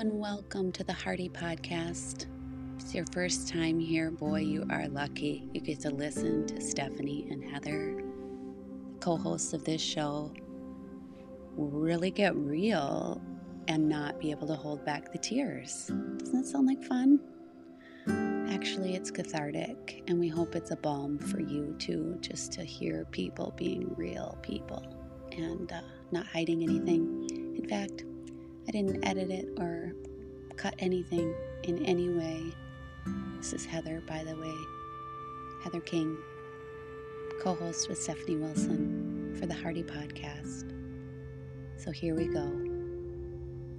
and welcome to the Hearty Podcast. If it's your first time here, boy, you are lucky. You get to listen to Stephanie and Heather, the co-hosts of this show, really get real and not be able to hold back the tears. Doesn't it sound like fun? Actually, it's cathartic, and we hope it's a balm for you too, just to hear people being real people and not hiding anything. In fact, I didn't edit it or cut anything in any way. This is Heather, by the way. Heather King, co-host with Stephanie Wilson for the Hearty Podcast. So here we go.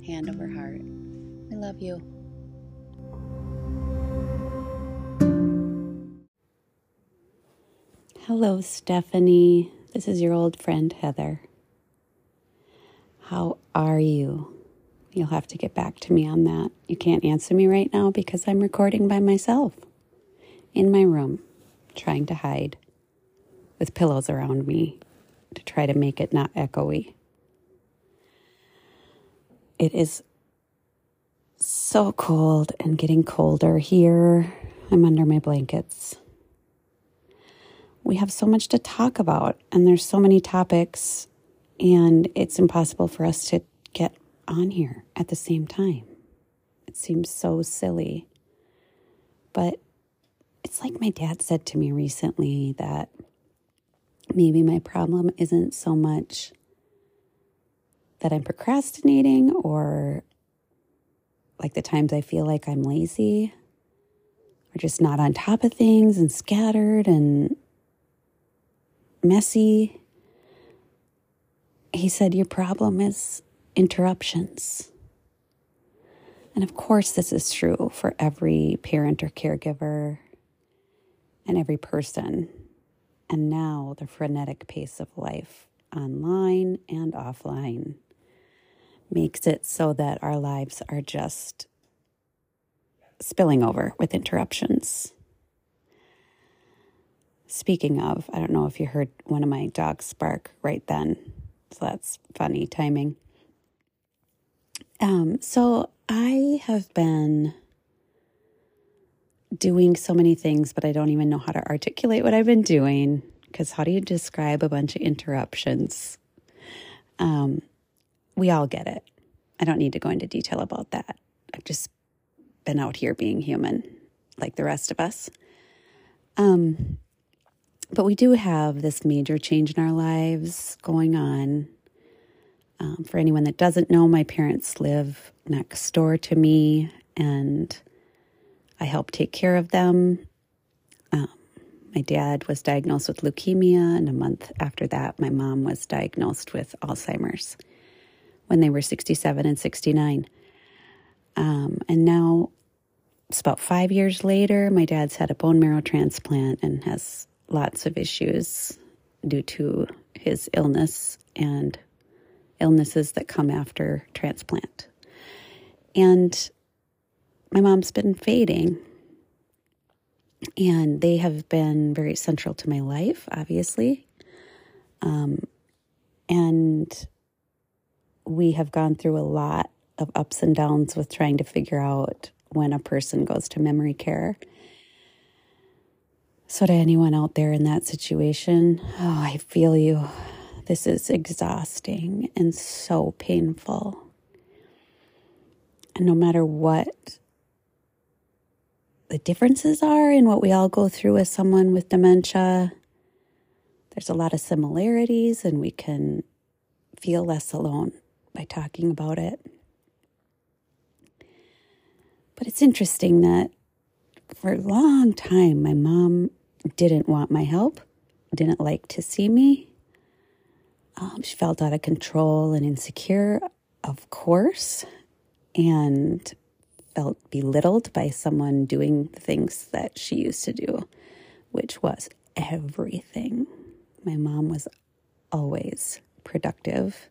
Hand over heart. We love you. Hello, Stephanie. This is your old friend, Heather. How are you? You'll have to get back to me on that. You can't answer me right now because I'm recording by myself in my room, trying to hide with pillows around me to try to make it not echoey. It is so cold and getting colder here. I'm under my blankets. We have so much to talk about, and there's so many topics, and it's impossible for us to get on here at the same time. It seems so silly, but it's like my dad said to me recently that maybe my problem isn't so much that I'm procrastinating or like the times I feel like I'm lazy or just not on top of things and scattered and messy. He said, your problem is interruptions. And of course, this is true for every parent or caregiver and every person. And now the frenetic pace of life, online and offline, makes it so that our lives are just spilling over with interruptions. Speaking of, I don't know if you heard one of my dogs bark right then. So that's funny timing. So I have been doing so many things, but I don't even know how to articulate what I've been doing, because how do you describe a bunch of interruptions? We all get it. I don't need to go into detail about that. I've just been out here being human like the rest of us. But we do have this major change in our lives going on. For anyone that doesn't know, my parents live next door to me, and I help take care of them. My dad was diagnosed with leukemia, and a month after that, my mom was diagnosed with Alzheimer's when they were 67 and 69. And now, it's about 5 years later, my dad's had a bone marrow transplant and has lots of issues due to his illness and illnesses that come after transplant. And my mom's been fading, and they have been very central to my life, obviously. And we have gone through a lot of ups and downs with trying to figure out when a person goes to memory care. So to anyone out there in that situation, oh, I feel you. This is exhausting and so painful. And no matter what the differences are in what we all go through as someone with dementia, there's a lot of similarities, and we can feel less alone by talking about it. But it's interesting that for a long time, my mom didn't want my help, didn't like to see me. She felt out of control and insecure, of course, and felt belittled by someone doing the things that she used to do, which was everything. My mom was always productive,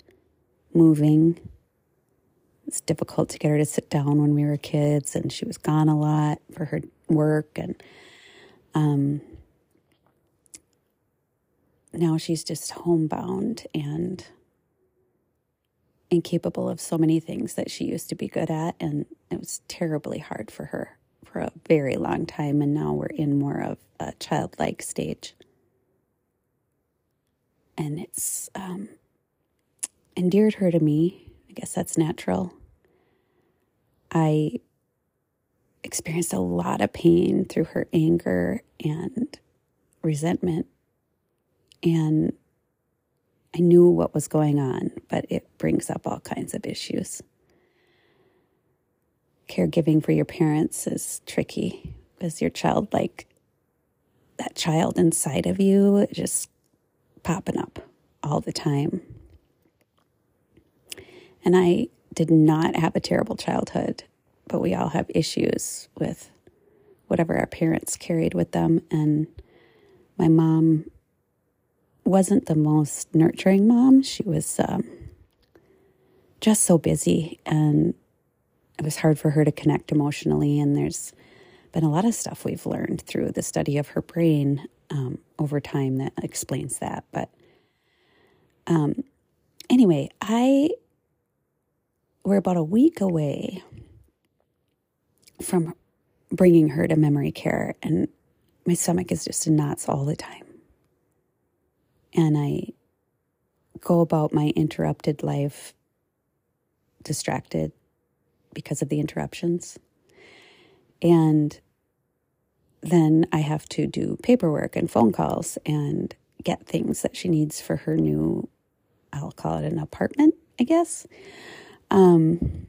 moving. It's difficult to get her to sit down when we were kids, and she was gone a lot for her work, and now she's just homebound and incapable of so many things that she used to be good at, and it was terribly hard for her for a very long time, and now we're in more of a childlike stage. And it's endeared her to me. I guess that's natural. I experienced a lot of pain through her anger and resentment, and I knew what was going on, but it brings up all kinds of issues. Caregiving for your parents is tricky because your child, like that child inside of you, just popping up all the time. And I did not have a terrible childhood, but we all have issues with whatever our parents carried with them. And my mom wasn't the most nurturing mom. She was just so busy, and it was hard for her to connect emotionally, and there's been a lot of stuff we've learned through the study of her brain over time that explains that. But anyway, we're about a week away from bringing her to memory care, and my stomach is just in knots all the time. And I go about my interrupted life distracted because of the interruptions. And then I have to do paperwork and phone calls and get things that she needs for her new, I'll call it an apartment, I guess. And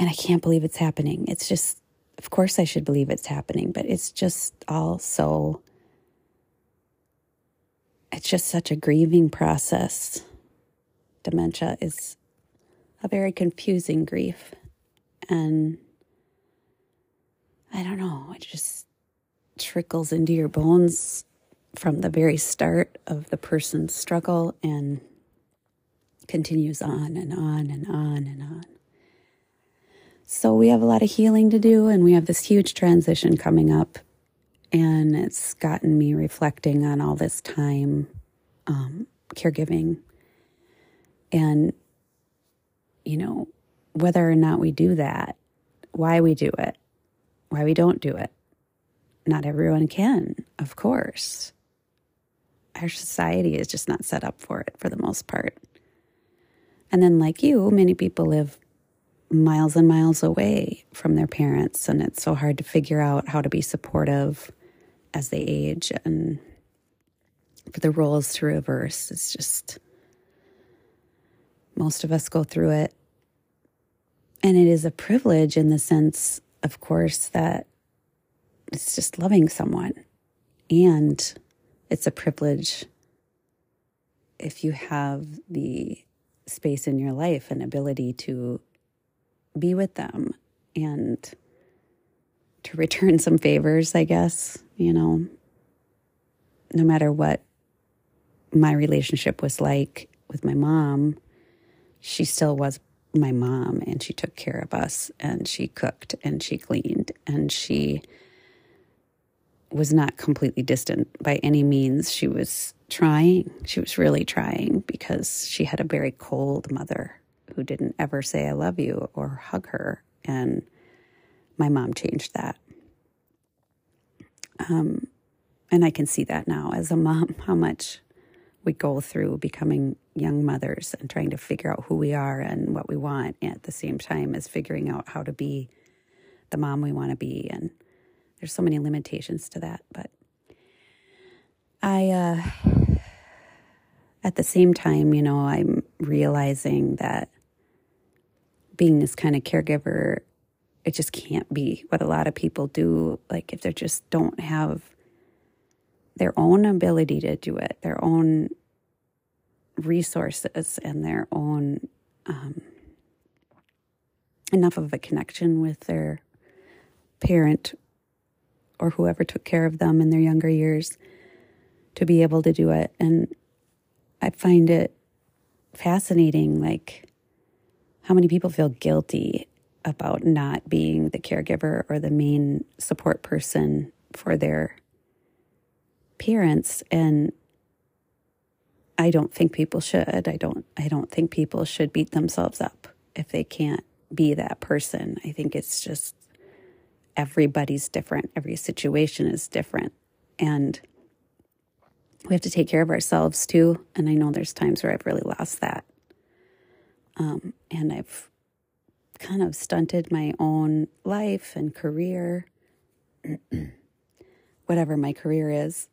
I can't believe it's happening. It's just, of course I should believe it's happening, but it's just all so, it's just such a grieving process. Dementia is a very confusing grief. And I don't know, it just trickles into your bones from the very start of the person's struggle and continues on and on and on and on. So we have a lot of healing to do, and we have this huge transition coming up, and it's gotten me reflecting on all this time caregiving, and you know, whether or not we do that, why we do it, why we don't do it. Not everyone can, of course. Our society is just not set up for it for the most part. And then like you, many people live miles and miles away from their parents, and it's so hard to figure out how to be supportive as they age and for the roles to reverse. It's just, most of us go through it. And it is a privilege in the sense, of course, that it's just loving someone. And it's a privilege if you have the space in your life and ability to be with them and to return some favors, I guess, you know. No matter what my relationship was like with my mom, she still was my mom, and she took care of us, and she cooked, and she cleaned, and she was not completely distant by any means. She was trying. She was really trying, because she had a very cold mother who didn't ever say I love you or hug her, and my mom changed that. And I can see that now as a mom, how much we go through becoming young mothers and trying to figure out who we are and what we want at the same time as figuring out how to be the mom we want to be. And there's so many limitations to that. But I, at the same time, you know, I'm realizing that being this kind of caregiver, it just can't be what a lot of people do. Like if they just don't have their own ability to do it, their own resources and their own enough of a connection with their parent or whoever took care of them in their younger years to be able to do it. And I find it fascinating, like how many people feel guilty about not being the caregiver or the main support person for their parents. And I don't think people should. I don't think people should beat themselves up if they can't be that person. I think it's just everybody's different. Every situation is different. And we have to take care of ourselves too. And I know there's times where I've really lost that. And I've kind of stunted my own life and career, whatever my career is.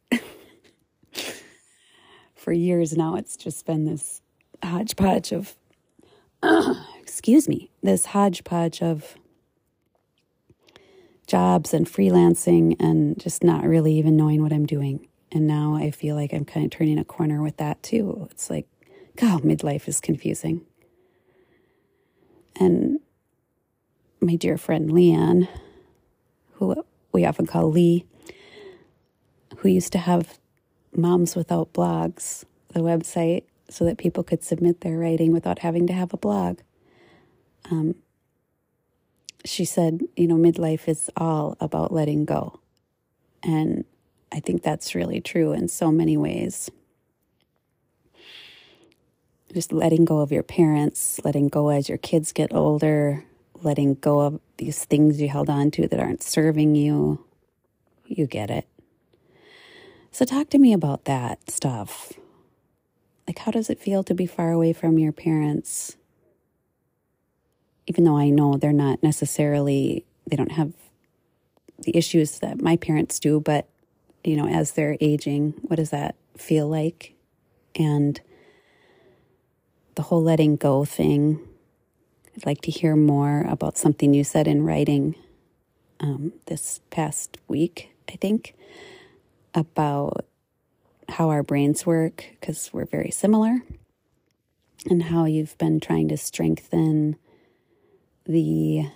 For years now, it's just been this hodgepodge of, jobs and freelancing and just not really even knowing what I'm doing. And now I feel like I'm kind of turning a corner with that too. It's like, God, midlife is confusing. And my dear friend Leanne, who we often call Lee, who used to have Moms Without Blogs, the website, so that people could submit their writing without having to have a blog. She said, you know, midlife is all about letting go. And I think that's really true in so many ways. Just letting go of your parents, letting go as your kids get older, letting go of these things you held on to that aren't serving you. You get it. So talk to me about that stuff. Like, how does it feel to be far away from your parents? Even though I know they're not necessarily, they don't have the issues that my parents do, but, you know, as they're aging, what does that feel like? And the whole letting go thing, I'd like to hear more about something you said in writing this past week, I think, about how our brains work, because we're very similar, and how you've been trying to strengthen the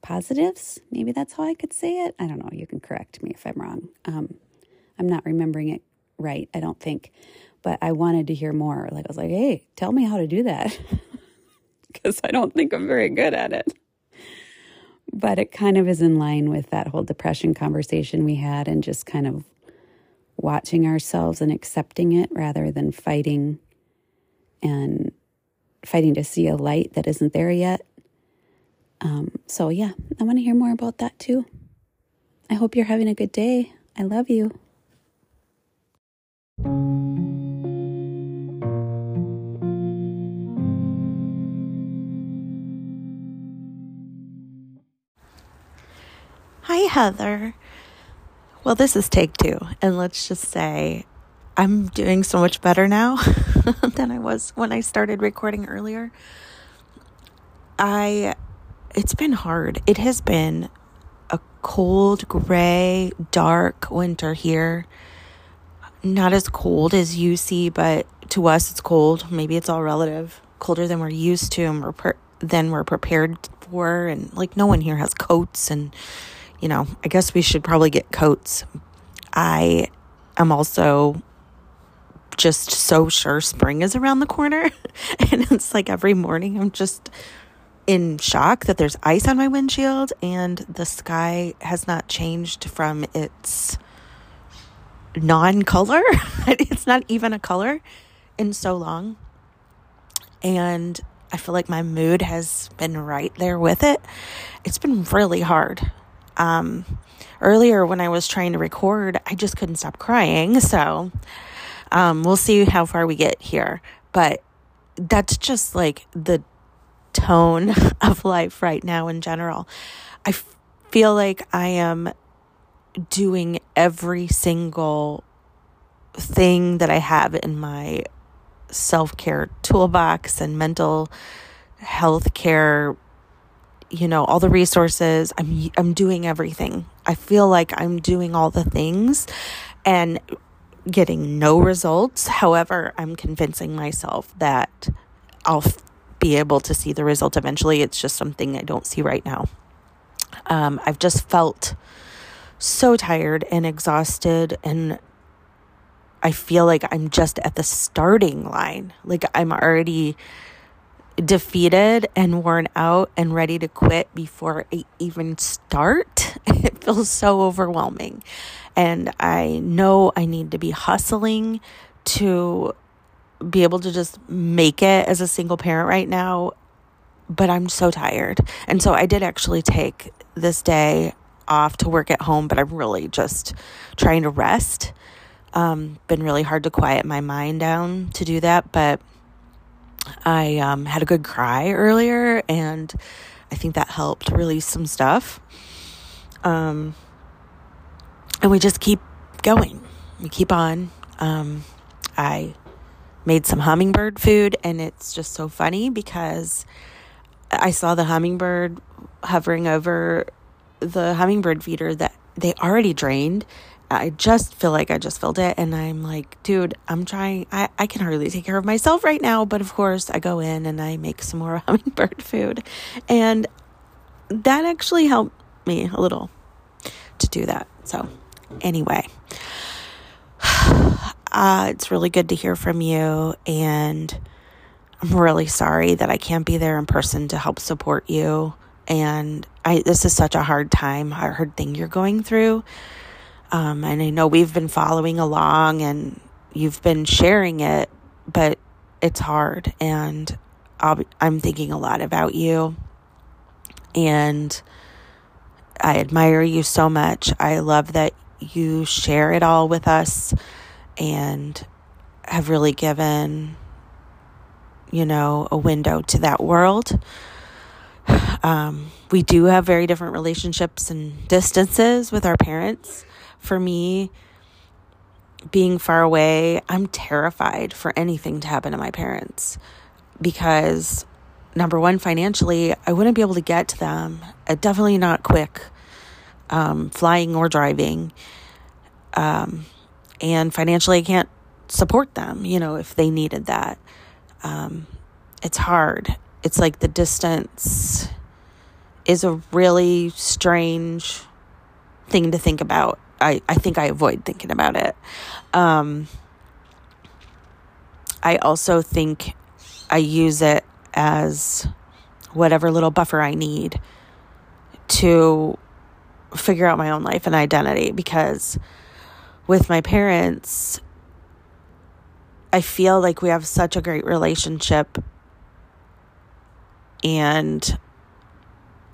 positives. Maybe that's how I could say it. I don't know. You can correct me if I'm wrong. I'm not remembering it right, I don't think. But I wanted to hear more. Like, I was like, hey, tell me how to do that, because I don't think I'm very good at it. But it kind of is in line with that whole depression conversation we had, and just kind of watching ourselves and accepting it rather than fighting to see a light that isn't there yet. So yeah, I want to hear more about that too. I hope you're having a good day. I love you. Hi, Heather. Well, this is take two, and let's just say I'm doing so much better now than I was when I started recording earlier. It's been hard. It has been a cold, gray, dark winter here. Not as cold as you see, but to us it's cold. Maybe it's all relative. Colder than we're used to and than we're prepared for. And like, no one here has coats, and you know, I guess we should probably get coats. I am also just so sure spring is around the corner. And it's like every morning I'm just in shock that there's ice on my windshield and the sky has not changed from its non-color. It's not even a color in so long. And I feel like my mood has been right there with it. It's been really hard. Earlier when I was trying to record, I just couldn't stop crying. So, we'll see how far we get here, but that's just like the tone of life right now in general. I feel like I am doing every single thing that I have in my self-care toolbox and mental health care, you know, all the resources. I'm doing everything. I feel like I'm doing all the things and getting no results. However, I'm convincing myself that I'll be able to see the result eventually. It's just something I don't see right now. I've just felt so tired and exhausted, and I feel like I'm just at the starting line. Like, I'm already defeated and worn out and ready to quit before I even start. It feels so overwhelming. And I know I need to be hustling to be able to just make it as a single parent right now, but I'm so tired. And so I did actually take this day off to work at home, but I'm really just trying to rest. Been really hard to quiet my mind down to do that, but I had a good cry earlier, and I think that helped release some stuff. And we just keep going. We keep on. I made some hummingbird food, and it's just so funny because I saw the hummingbird hovering over the hummingbird feeder that they already drained. I just feel like I just filled it, and I'm like, dude, I'm trying. I can hardly take care of myself right now, but of course I go in and I make some more hummingbird food, and that actually helped me a little to do that. So anyway, it's really good to hear from you, and I'm really sorry that I can't be there in person to help support you, and this is such a hard thing you're going through. And I know we've been following along and you've been sharing it, but it's hard. And I'm thinking a lot about you. And I admire you so much. I love that you share it all with us and have really given, a window to that world. We do have very different relationships and distances with our parents. For me, being far away, I'm terrified for anything to happen to my parents because, number one, financially, I wouldn't be able to get to them. Definitely not quick, flying or driving. And financially, I can't support them, if they needed that. It's hard. It's like the distance is a really strange thing to think about. I think I avoid thinking about it. I also think I use it as whatever little buffer I need to figure out my own life and identity, because with my parents, I feel like we have such a great relationship, and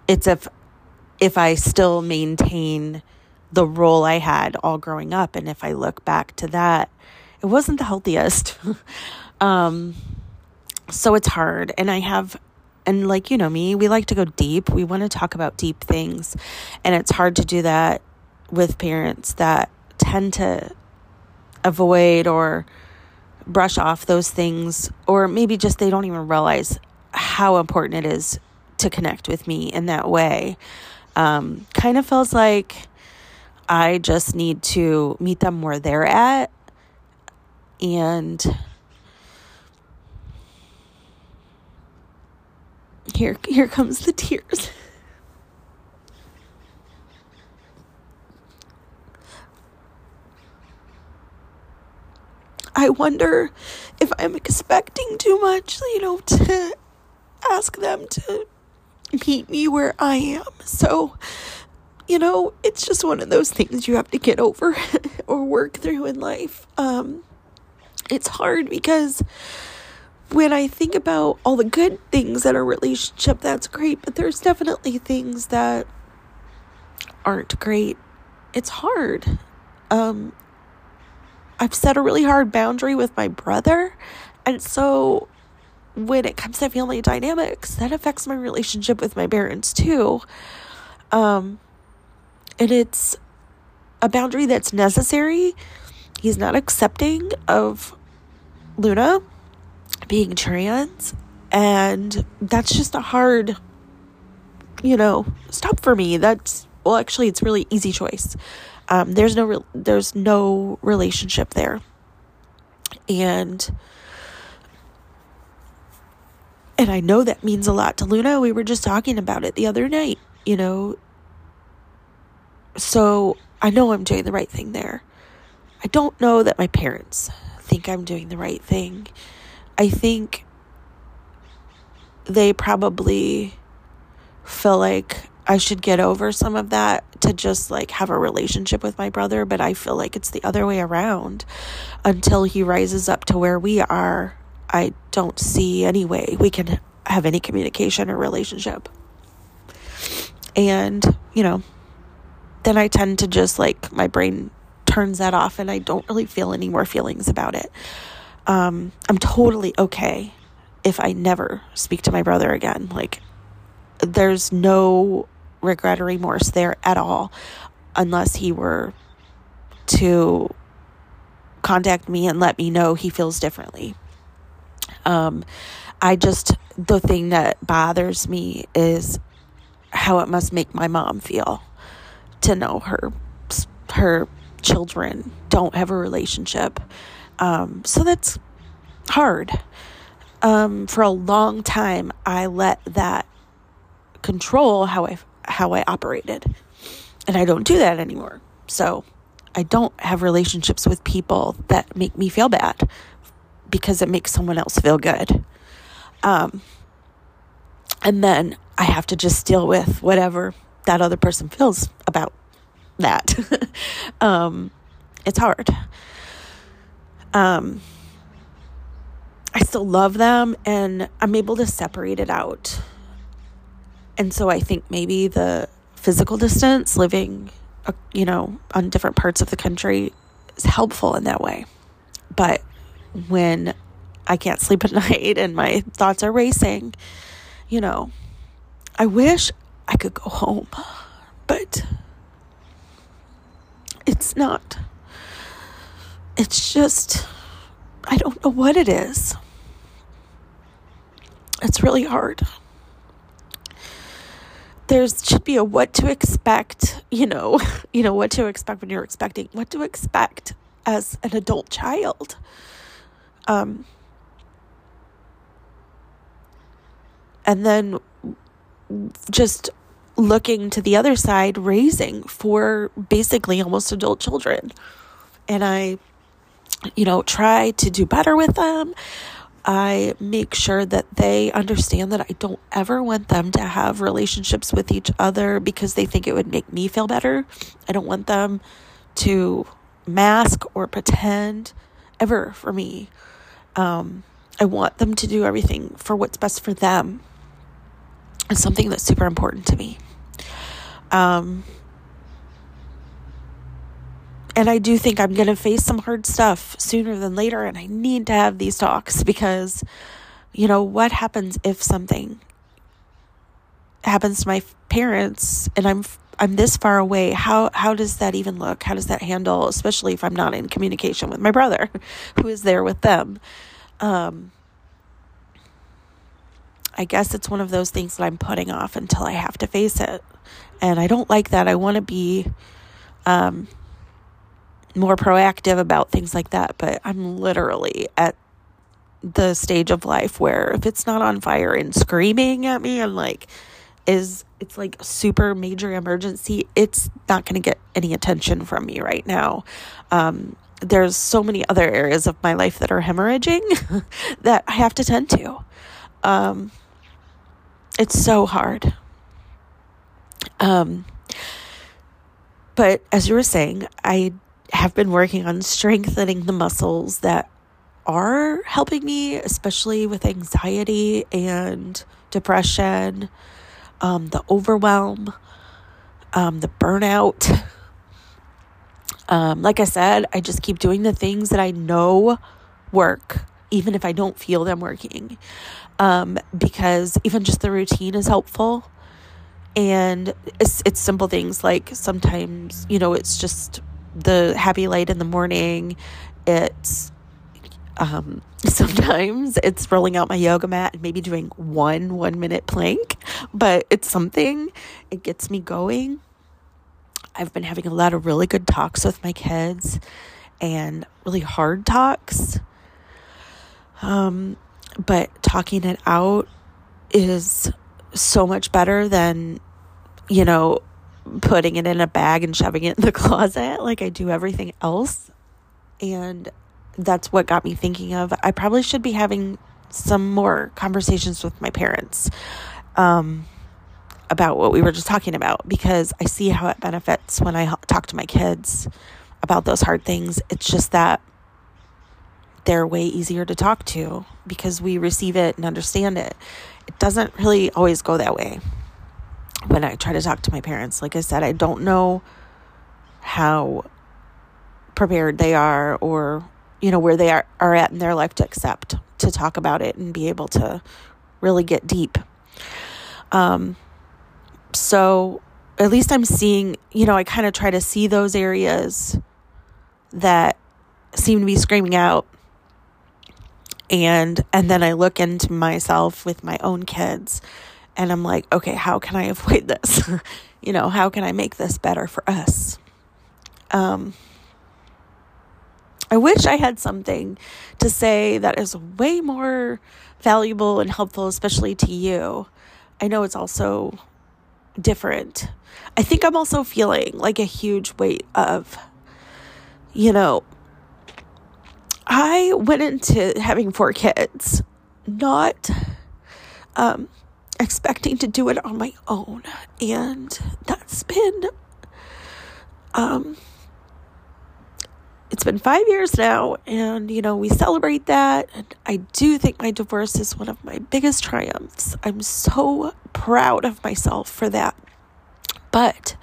it's if I still maintain the role I had all growing up. And if I look back to that, it wasn't the healthiest. So it's hard. And and like, me, we like to go deep. We want to talk about deep things. And it's hard to do that with parents that tend to avoid or brush off those things, or maybe just they don't even realize how important it is to connect with me in that way. Kind of feels like I just need to meet them where they're at and here comes the tears. I wonder if I'm expecting too much, to ask them to meet me where I am. So it's just one of those things you have to get over or work through in life. It's hard because when I think about all the good things in a relationship, that's great. But there's definitely things that aren't great. It's hard. I've set a really hard boundary with my brother. And so when it comes to family dynamics, that affects my relationship with my parents too. And it's a boundary that's necessary. He's not accepting of Luna being trans. And that's just a hard, stop for me. Actually, it's really easy choice. There's no relationship there. And I know that means a lot to Luna. We were just talking about it the other night, So I know I'm doing the right thing there. I don't know that my parents think I'm doing the right thing. I think they probably feel like I should get over some of that to just like have a relationship with my brother, but I feel like it's the other way around. Until he rises up to where we are, I don't see any way we can have any communication or relationship. And, you know, then I tend to just like, my brain turns that off and I don't really feel any more feelings about it. I'm totally okay if I never speak to my brother again. Like, there's no regret or remorse there at all, unless he were to contact me and let me know he feels differently. The thing that bothers me is how it must make my mom feel to know her children don't have a relationship. So that's hard. For a long time, I let that control how I operated, and I don't do that anymore. So I don't have relationships with people that make me feel bad because it makes someone else feel good. And then I have to just deal with whatever that other person feels about that. It's hard. I still love them, and I'm able to separate it out. And so I think maybe the physical distance, living, on different parts of the country, is helpful in that way. But when I can't sleep at night and my thoughts are racing, I wish I could go home, but it's not. It's just, I don't know what it is. It's really hard. There should be a what to expect, what to expect when you're expecting, what to expect as an adult child. And then just looking to the other side, raising four basically almost adult children. And I, try to do better with them. I make sure that they understand that I don't ever want them to have relationships with each other because they think it would make me feel better. I don't want them to mask or pretend ever for me. I want them to do everything for what's best for them. It's something that's super important to me. And I do think I'm going to face some hard stuff sooner than later, and I need to have these talks because, what happens if something happens to my parents and I'm this far away? How does that even look? How does that handle, especially if I'm not in communication with my brother who is there with them? I guess it's one of those things that I'm putting off until I have to face it. And I don't like that. I want to be more proactive about things like that. But I'm literally at the stage of life where if it's not on fire and screaming at me and it's like a super major emergency, it's not going to get any attention from me right now. There's so many other areas of my life that are hemorrhaging that I have to tend to. It's so hard. But as you were saying, I have been working on strengthening the muscles that are helping me, especially with anxiety and depression, the overwhelm, the burnout. Like I said, I just keep doing the things that I know work, even if I don't feel them working, because even just the routine is helpful. And it's simple things like sometimes, it's just the happy light in the morning. It's sometimes it's rolling out my yoga mat and maybe doing one-minute plank, but it's something. It gets me going. I've been having a lot of really good talks with my kids and really hard talks. But talking it out is so much better than, putting it in a bag and shoving it in the closet like I do everything else. And that's what got me thinking of, I probably should be having some more conversations with my parents. about what we were just talking about, because I see how it benefits when I talk to my kids about those hard things. It's just that they're way easier to talk to because we receive it and understand it. It doesn't really always go that way when I try to talk to my parents. Like I said, I don't know how prepared they are, or, you know, where they are at in their life to accept, to talk about it and be able to really get deep. So at least I'm seeing, you know, I kind of try to see those areas that seem to be screaming out. And then I look into myself with my own kids and I'm like, okay, how can I avoid this? You know, how can I make this better for us? I wish I had something to say that is way more valuable and helpful, especially to you. I know it's also different. I think I'm also feeling like a huge weight of, you know, I went into having 4 kids not expecting to do it on my own. And that's been, it's been 5 years now, and, you know, we celebrate that. And I do think my divorce is one of my biggest triumphs. I'm so proud of myself for that. But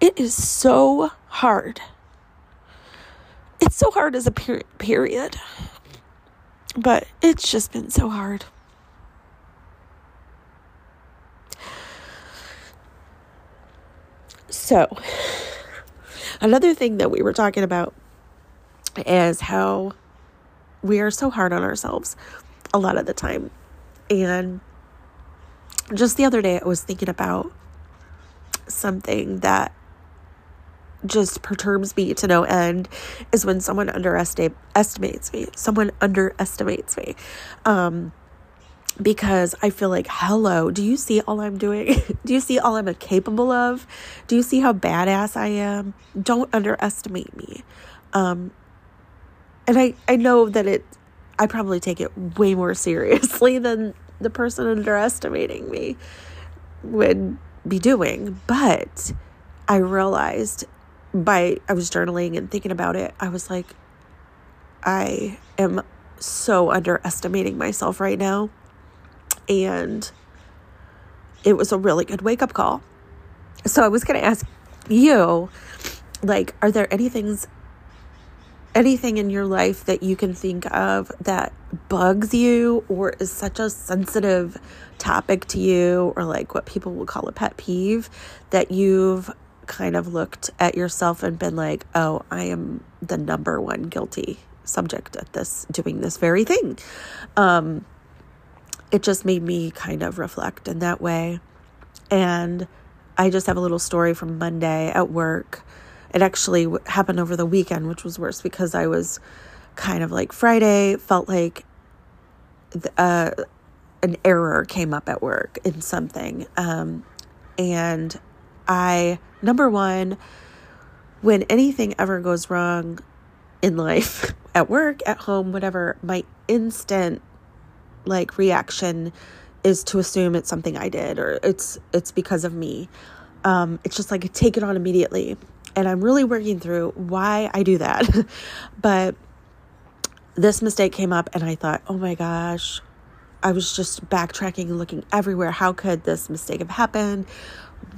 it is so hard. It's so hard as a period. But it's just been so hard. So, another thing that we were talking about is how we are so hard on ourselves a lot of the time. And just the other day, I was thinking about something that just perturbs me to no end, is when someone underestimates me. Someone underestimates me. Because I feel like, hello, do you see all I'm doing? Do you see all I'm capable of? Do you see how badass I am? Don't underestimate me. And I know that I probably take it way more seriously than the person underestimating me would be doing. But I realized I was journaling and thinking about it, I was like, I am so underestimating myself right now. And it was a really good wake-up call. So I was going to ask you, like, are there anything in your life that you can think of that bugs you, or is such a sensitive topic to you, or like what people would call a pet peeve, that you've kind of looked at yourself and been like, oh, I am the number one guilty subject at this, doing this very thing. It just made me kind of reflect in that way. And I just have a little story from Monday at work. It actually happened over the weekend, which was worse because I was kind of like, Friday felt like an error came up at work in something. And I, number one, when anything ever goes wrong in life, at work, at home, whatever, my instant like reaction is to assume it's something I did, or it's because of me. It's just like I take it on immediately. And I'm really working through why I do that. But this mistake came up and I thought, oh my gosh, I was just backtracking and looking everywhere. How could this mistake have happened?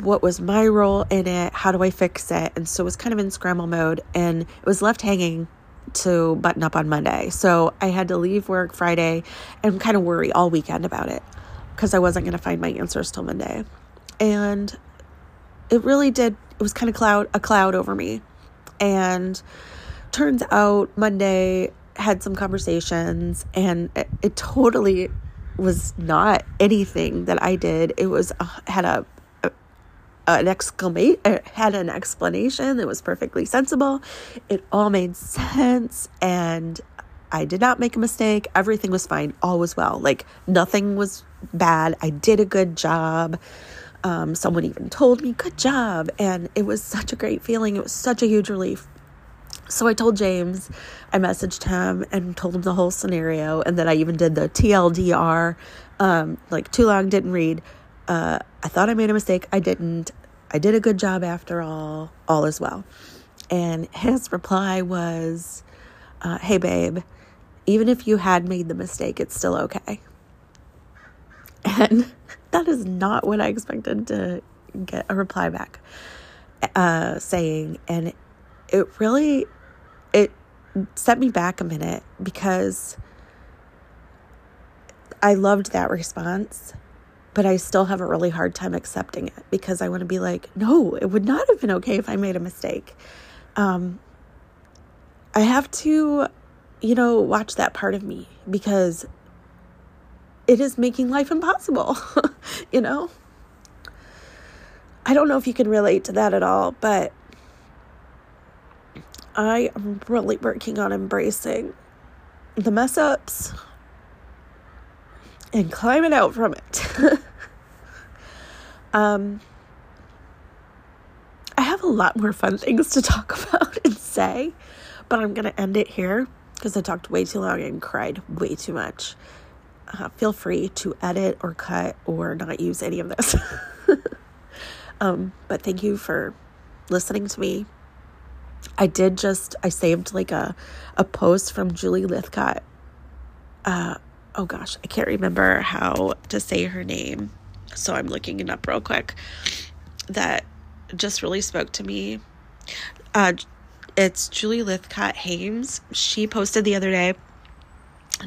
What was my role in it? How do I fix it? And so it was kind of in scramble mode, and it was left hanging to button up on Monday. So I had to leave work Friday and kind of worry all weekend about it because I wasn't going to find my answers till Monday. And it really did. It was kind of a cloud over me. And turns out Monday had some conversations, and it totally was not anything that I did. It was had an explanation that was perfectly sensible. It all made sense, and I did not make a mistake. Everything was fine. All was well. Like, nothing was bad. I did a good job. Someone even told me, good job. And it was such a great feeling. It was such a huge relief. So I told James, I messaged him and told him the whole scenario. And then I even did the TLDR, like too long, didn't read, I thought I made a mistake. I didn't. I did a good job after all. All is well. And his reply was, hey, babe, even if you had made the mistake, it's still okay. And that is not what I expected to get a reply back saying. And it really, it set me back a minute because I loved that response, but I still have a really hard time accepting it because I want to be like, no, it would not have been okay if I made a mistake. I have to, watch that part of me because it is making life impossible, I don't know if you can relate to that at all, but I am really working on embracing the mess ups and climbing out from it. I have a lot more fun things to talk about and say, but I'm going to end it here because I talked way too long and cried way too much. Feel free to edit or cut or not use any of this. But thank you for listening to me. I saved like a post from Julie Lithcott. Oh gosh, I can't remember how to say her name. So I'm looking it up real quick. That just really spoke to me. It's Julie Lithcott Hames. She posted the other day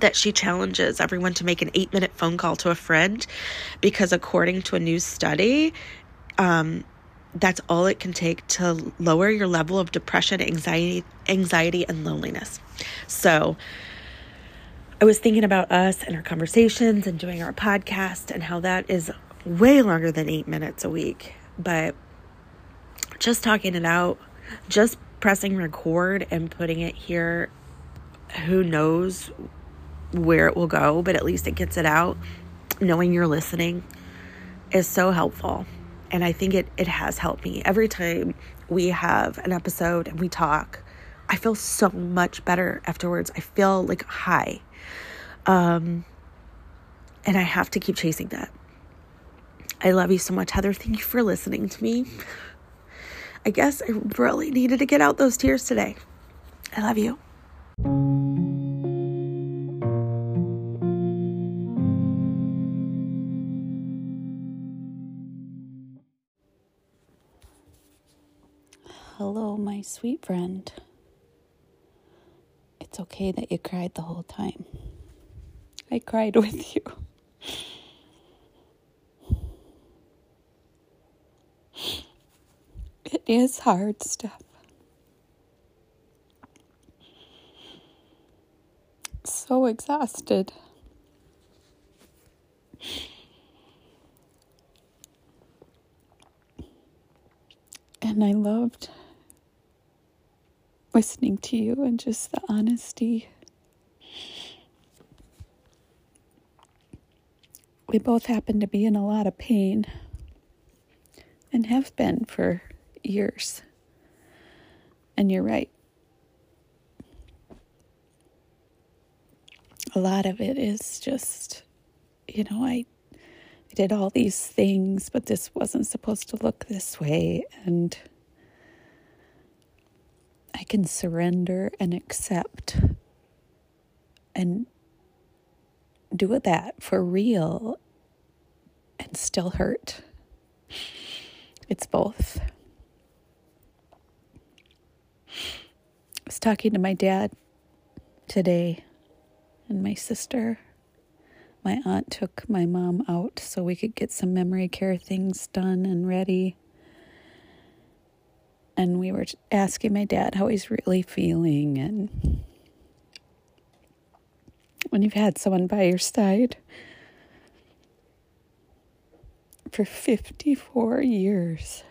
that she challenges everyone to make an 8-minute phone call to a friend because according to a new study, that's all it can take to lower your level of depression, anxiety, and loneliness. So I was thinking about us and our conversations and doing our podcast and how that is way longer than 8 minutes a week. But just talking it out, just pressing record and putting it here, who knows where it will go, but at least it gets it out. Knowing you're listening is so helpful. And I think it has helped me. Every time we have an episode and we talk, I feel so much better afterwards. I feel like high. And I have to keep chasing that. I love you so much, Heather. Thank you for listening to me. I guess I really needed to get out those tears today. I love you. Hello, my sweet friend. It's okay that you cried the whole time. I cried with you. It is hard stuff. So exhausted. And I loved listening to you and just the honesty. We both happen to be in a lot of pain and have been for years. And you're right. A lot of it is just, I did all these things, but this wasn't supposed to look this way. And I can surrender and accept and do that for real and still hurt. It's both. I was talking to my dad today and my sister. My aunt took my mom out so we could get some memory care things done and ready. And we were asking my dad how he's really feeling. And when you've had someone by your side for 54 years.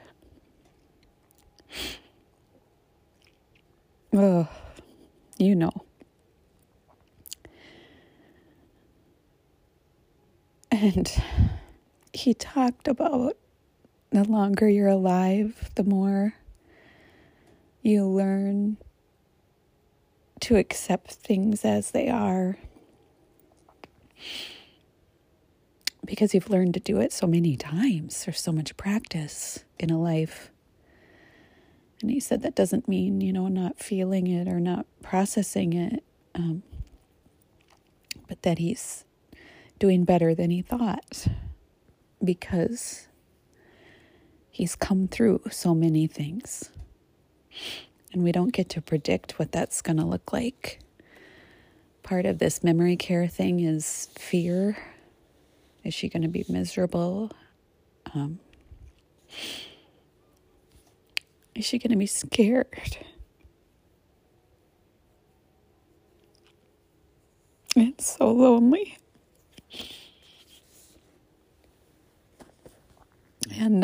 Oh, And he talked about the longer you're alive, the more you learn to accept things as they are. because you've learned to do it so many times. There's so much practice in a life. And he said that doesn't mean, not feeling it or not processing it, but that he's doing better than he thought because he's come through so many things. And we don't get to predict what that's going to look like. Part of this memory care thing is fear. Is she going to be miserable? Is she going to be scared? It's so lonely. And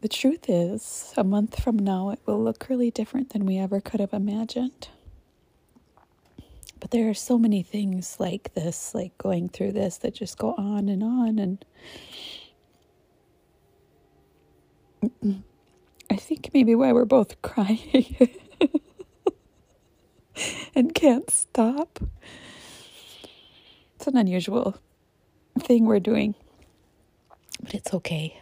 the truth is, a month from now, it will look really different than we ever could have imagined. But there are so many things like this, like going through this, that just go on. And I think maybe why we're both crying and can't stop. It's an unusual thing we're doing, but it's okay.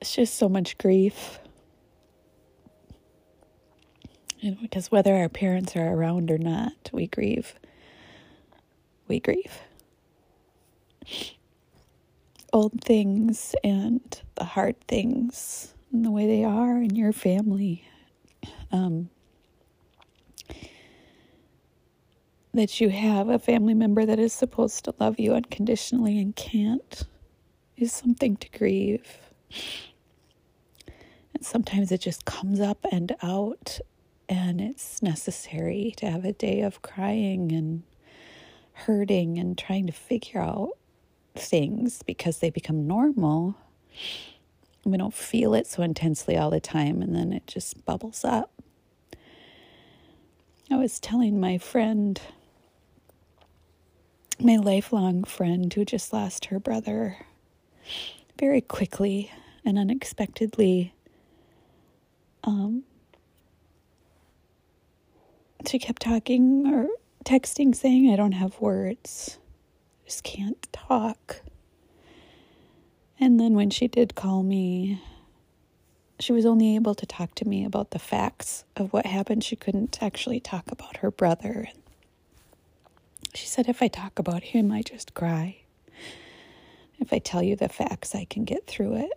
It's just so much grief. And because whether our parents are around or not, we grieve. We grieve old things and the hard things and the way they are in your family, that you have a family member that is supposed to love you unconditionally and can't, is something to grieve. And sometimes it just comes up and out, and it's necessary to have a day of crying and hurting and trying to figure out things because they become normal. We don't feel it so intensely all the time, and then it just bubbles up. I was telling my friend, my lifelong friend, who just lost her brother very quickly and unexpectedly. She kept talking or texting saying, I don't have words. Just can't talk. And then when she did call me, she was only able to talk to me about the facts of what happened. She couldn't actually talk about her brother. And she said, if I talk about him, I just cry. If I tell you the facts, I can get through it.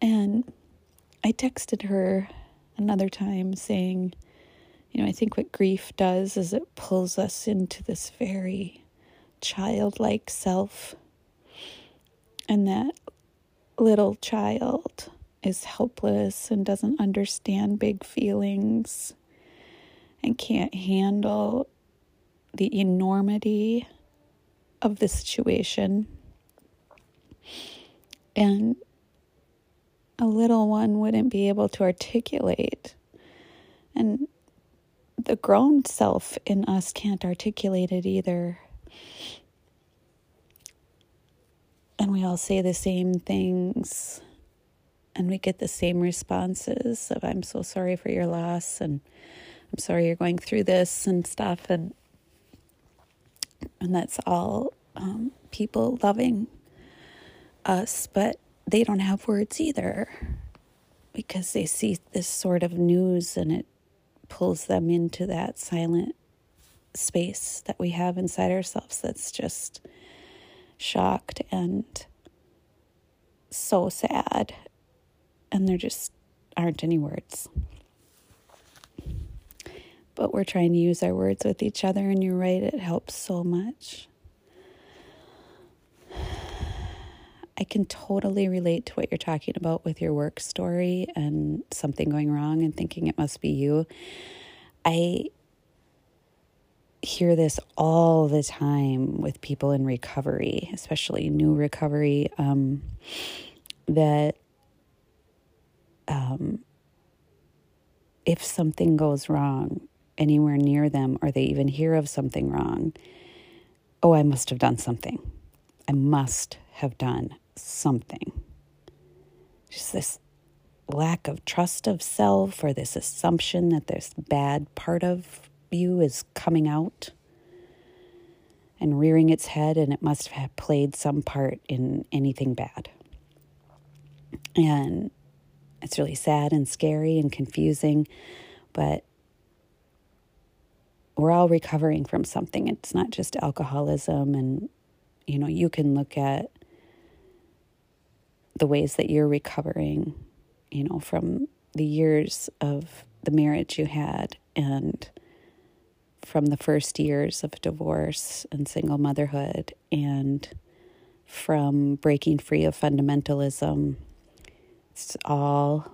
And I texted her another time saying, I think what grief does is it pulls us into this very childlike self, and that little child is helpless and doesn't understand big feelings and can't handle the enormity of the situation. And a little one wouldn't be able to articulate, and the grown self in us can't articulate it either. And we all say the same things, and we get the same responses of, I'm so sorry for your loss, and I'm sorry you're going through this and stuff. And that's all people loving us, but they don't have words either because they see this sort of news, and it pulls them into that silent space that we have inside ourselves that's just shocked and so sad, and there just aren't any words. But we're trying to use our words with each other, and you're right, it helps so much. I can totally relate to what you're talking about with your work story and something going wrong and thinking it must be you. I hear this all the time with people in recovery, especially new recovery, that if something goes wrong anywhere near them, or they even hear of something wrong, oh, I must have done something. I must have done something. Just this lack of trust of self, or this assumption that there's bad part of you is coming out and rearing its head, and it must have played some part in anything bad. And it's really sad and scary and confusing, but we're all recovering from something. It's not just alcoholism, and you know, you can look at the ways that you're recovering, you know, from the years of the marriage you had and from the first years of divorce and single motherhood and from breaking free of fundamentalism. It's all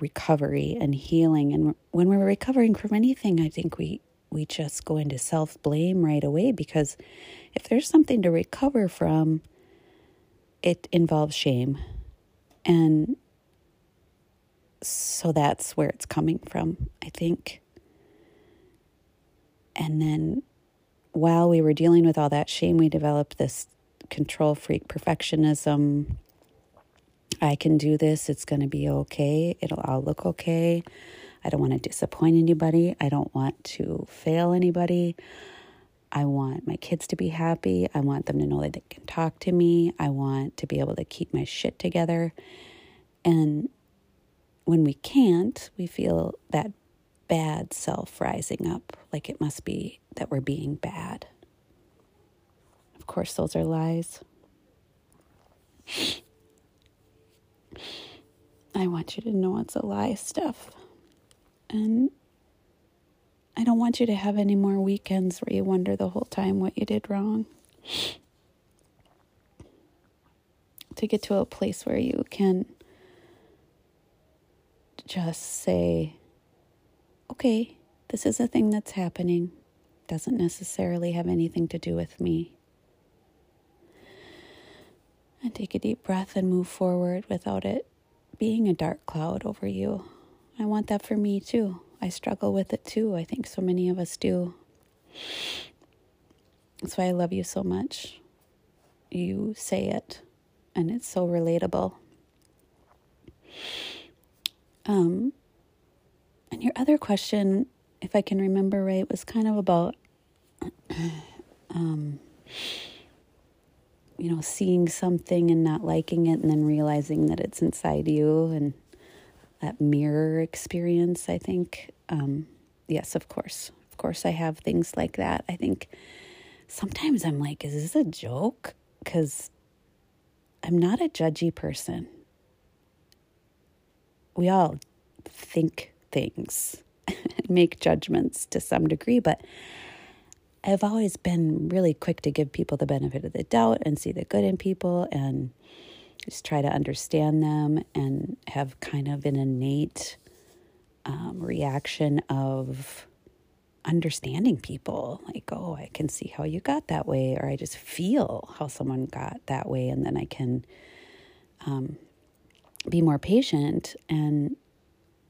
recovery and healing. And when we're recovering from anything, I think we just go into self-blame right away, because if there's something to recover from, it involves shame. And so that's where it's coming from, I think. And then while we were dealing with all that shame, we developed this control freak perfectionism. I can do this. It's going to be okay. It'll all look okay. I don't want to disappoint anybody. I don't want to fail anybody. I want my kids to be happy. I want them to know that they can talk to me. I want to be able to keep my shit together. And when we can't, we feel that bad self rising up, like it must be that we're being bad. Of course, those are lies. I want you to know it's a lie, Steph. And I don't want you to have any more weekends where you wonder the whole time what you did wrong. To get to a place where you can just say, okay, this is a thing that's happening. Doesn't necessarily have anything to do with me. And take a deep breath and move forward without it being a dark cloud over you. I want that for me too. I struggle with it too. I think so many of us do. That's why I love you so much. You say it, and it's so relatable. And your other question, if I can remember right, was kind of about, you know, seeing something and not liking it and then realizing that it's inside you, and that mirror experience, I think. Yes, of course. Of course I have things like that. I think sometimes I'm like, is this a joke? Because I'm not a judgy person. We all think things and make judgments to some degree, but I've always been really quick to give people the benefit of the doubt and see the good in people and just try to understand them, and have kind of an innate reaction of understanding people. Like, oh, I can see how you got that way, or I just feel how someone got that way, and then I can be more patient.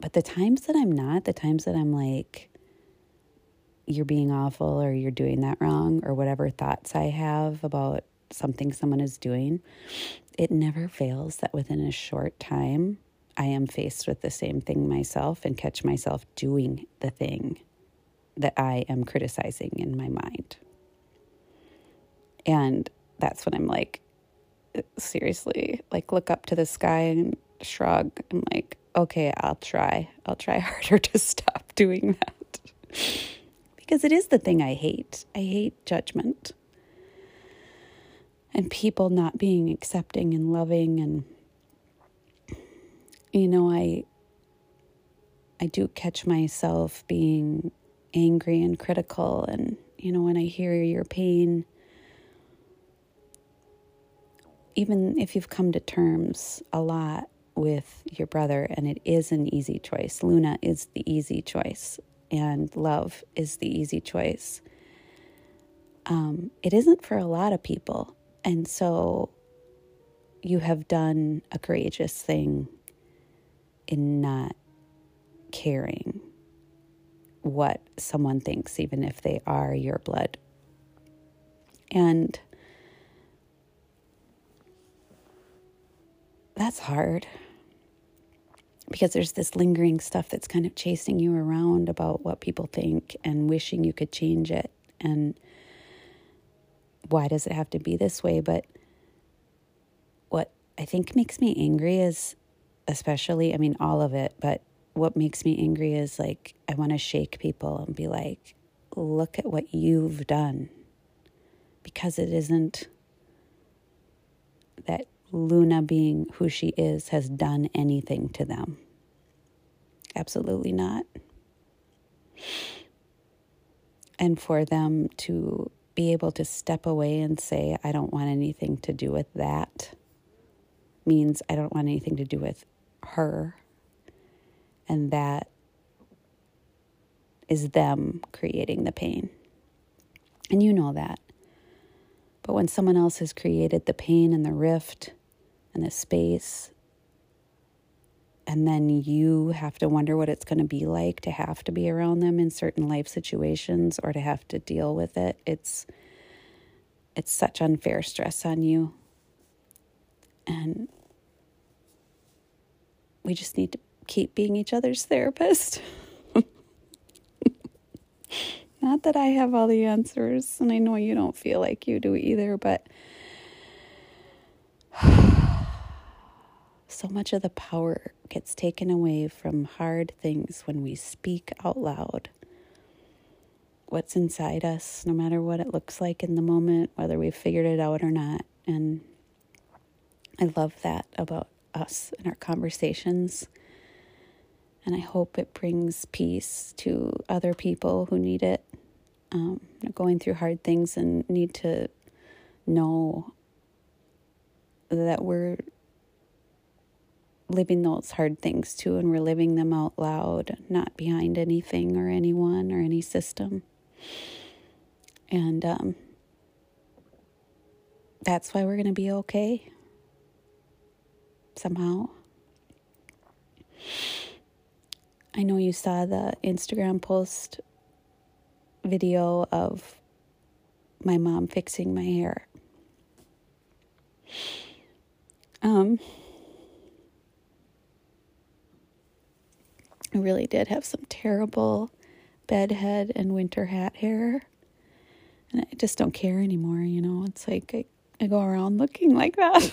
But the times that I'm not, the times that I'm like, you're being awful, or you're doing that wrong, or whatever thoughts I have about something someone is doing, it never fails that within a short time, I am faced with the same thing myself and catch myself doing the thing that I am criticizing in my mind. And that's when I'm like, seriously, like, look up to the sky and shrug. I'm like, okay, I'll try harder to stop doing that. Because it is the thing I hate. I hate judgment. And people not being accepting and loving. And, you know, I do catch myself being angry and critical. And, you know, when I hear your pain, even if you've come to terms a lot with your brother, and it is an easy choice. Luna is the easy choice, and love is the easy choice. It isn't for a lot of people. And so you have done a courageous thing in not caring what someone thinks, even if they are your blood. And that's hard. because there's this lingering stuff that's kind of chasing you around about what people think and wishing you could change it. And why does it have to be this way? But what I think makes me angry is, especially, I mean, all of it, but what makes me angry is like, I want to shake people and be like, look at what you've done. Because it isn't that Luna, being who she is, has done anything to them. Absolutely not. And for them to be able to step away and say, I don't want anything to do with that, means I don't want anything to do with her. And that is them creating the pain. And you know that. But when someone else has created the pain and the rift and the space, and then you have to wonder what it's going to be like to have to be around them in certain life situations or to have to deal with it, it's such unfair stress on you. And we just need to keep being each other's therapist. Not that I have all the answers, and I know you don't feel like you do either, but so much of the power gets taken away from hard things when we speak out loud. What's inside us, no matter what it looks like in the moment, whether we've figured it out or not. And I love that about us and our conversations. And I hope it brings peace to other people who need it, going through hard things and need to know that we're living those hard things too, and we're living them out loud, not behind anything or anyone or any system. And that's why we're going to be okay somehow. I know you saw the Instagram post video of my mom fixing my hair. I really did have some terrible bedhead and winter hat hair. And I just don't care anymore, you know. It's like I go around looking like that.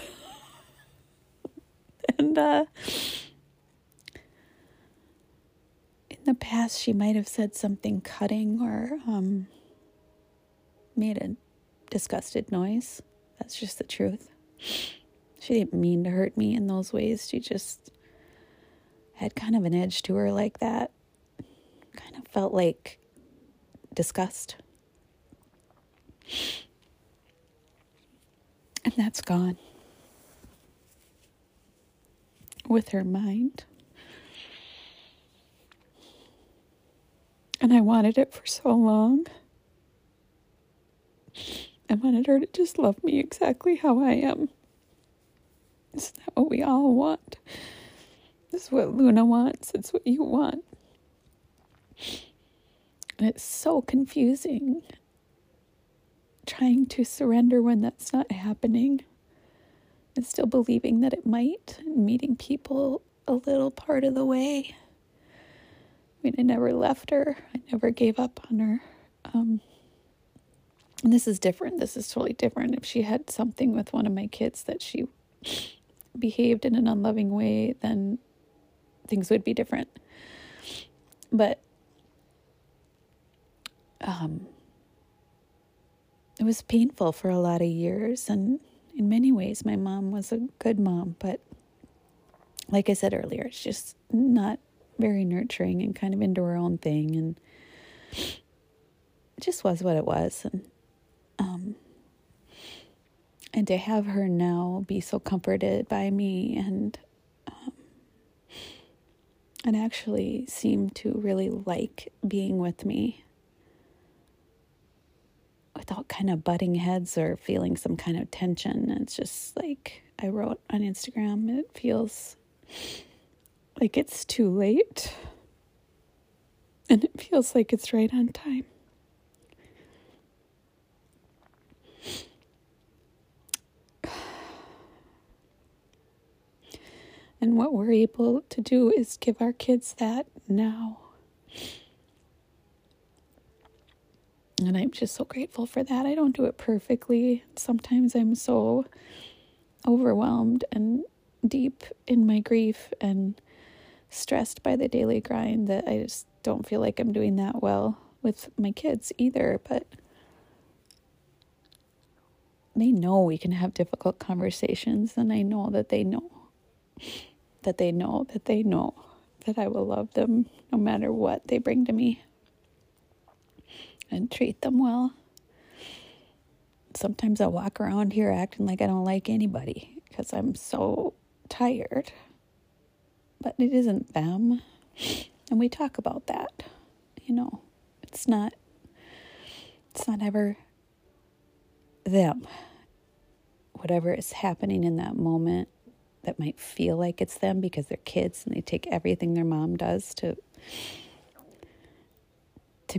And in the past, she might have said something cutting or made a disgusted noise. That's just the truth. She didn't mean to hurt me in those ways. She just had kind of an edge to her like that. Kind of felt like disgust. And that's gone. With her mind. And I wanted it for so long. I wanted her to just love me exactly how I am. Isn't that what we all want? This is what Luna wants. It's what you want. And it's so confusing. Trying to surrender when that's not happening. And still believing that it might. And meeting people a little part of the way. I mean, I never left her. I never gave up on her. And this is different. This is totally different. If she had something with one of my kids that she behaved in an unloving way, then things would be different. But it was painful for a lot of years. And in many ways, my mom was a good mom. But like I said earlier, it's just not very nurturing and kind of into her own thing, and it just was what it was. And to have her now be so comforted by me and actually seem to really like being with me without kind of butting heads or feeling some kind of tension. It's just like I wrote on Instagram, it feels like it's too late, and it feels like it's right on time. And what we're we're able to do is give our kids that now. And I'm just so grateful for that. I don't do it perfectly. Sometimes I'm so overwhelmed and deep in my grief and stressed by the daily grind that I just don't feel like I'm doing that well with my kids either. But they know we can have difficult conversations, and I know that they know that they know that they know that I will love them no matter what they bring to me and treat them well. Sometimes I walk around here acting like I don't like anybody because I'm so tired. But it isn't them. And we talk about that. You know, it's not ever them. Whatever is happening in that moment that might feel like it's them because they're kids and they take everything their mom does to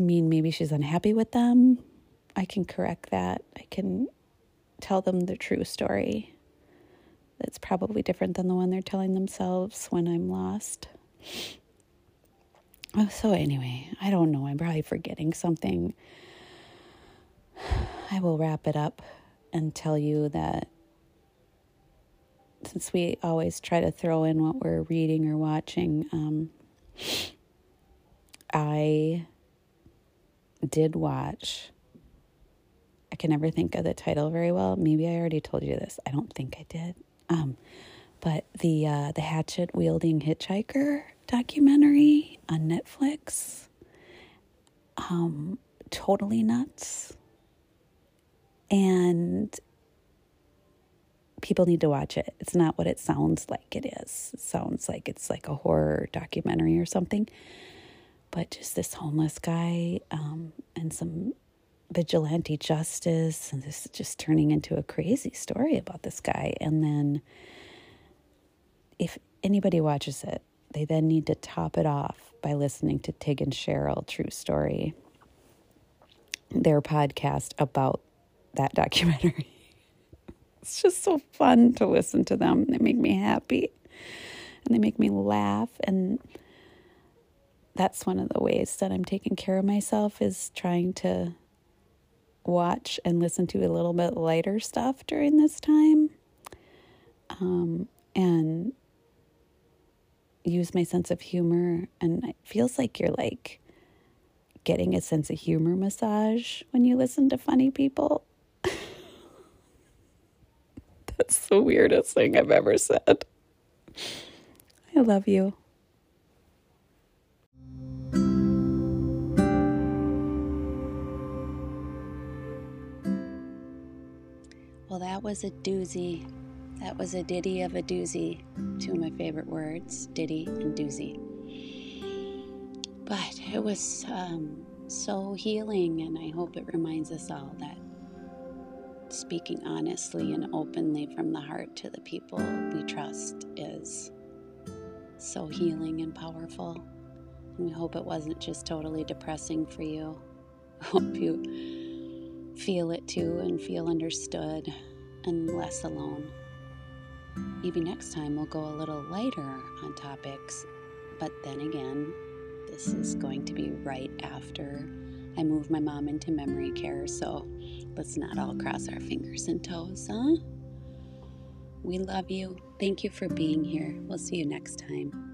mean maybe she's unhappy with them. I can correct that. I can tell them the true story. That's probably different than the one they're telling themselves when I'm lost. Oh, so anyway, I don't know. I'm probably forgetting something. I will wrap it up and tell you that since we always try to throw in what we're reading or watching, I did watch... I can never think of the title very well. Maybe I already told you this. I don't think I did. But the Hatchet Wielding Hitchhiker documentary on Netflix. Totally nuts. And people need to watch it. It's not what it sounds like it is. It sounds like it's like a horror documentary or something. But just this homeless guy and some vigilante justice, and this is just turning into a crazy story about this guy. And then if anybody watches it, they then need to top it off by listening to Tig and Cheryl True Story, their podcast about that documentary. It's just so fun to listen to them. They make me happy and they make me laugh. And that's one of the ways that I'm taking care of myself, is trying to watch and listen to a little bit lighter stuff during this time, and use my sense of humor. And it feels like you're like getting a sense of humor massage when you listen to funny people. That's the weirdest thing I've ever said. I love you. Well, that was a doozy. That was a ditty of a doozy. Two of my favorite words, ditty and doozy. But it was so healing, and I hope it reminds us all that speaking honestly and openly from the heart to the people we trust is so healing and powerful. And we hope it wasn't just totally depressing for you. I hope you feel it too, and feel understood and less alone. Maybe next time we'll go a little lighter on topics, but then again, this is going to be right after I move my mom into memory care, so let's not all cross our fingers and toes, huh? We love you. Thank you for being here. We'll see you next time.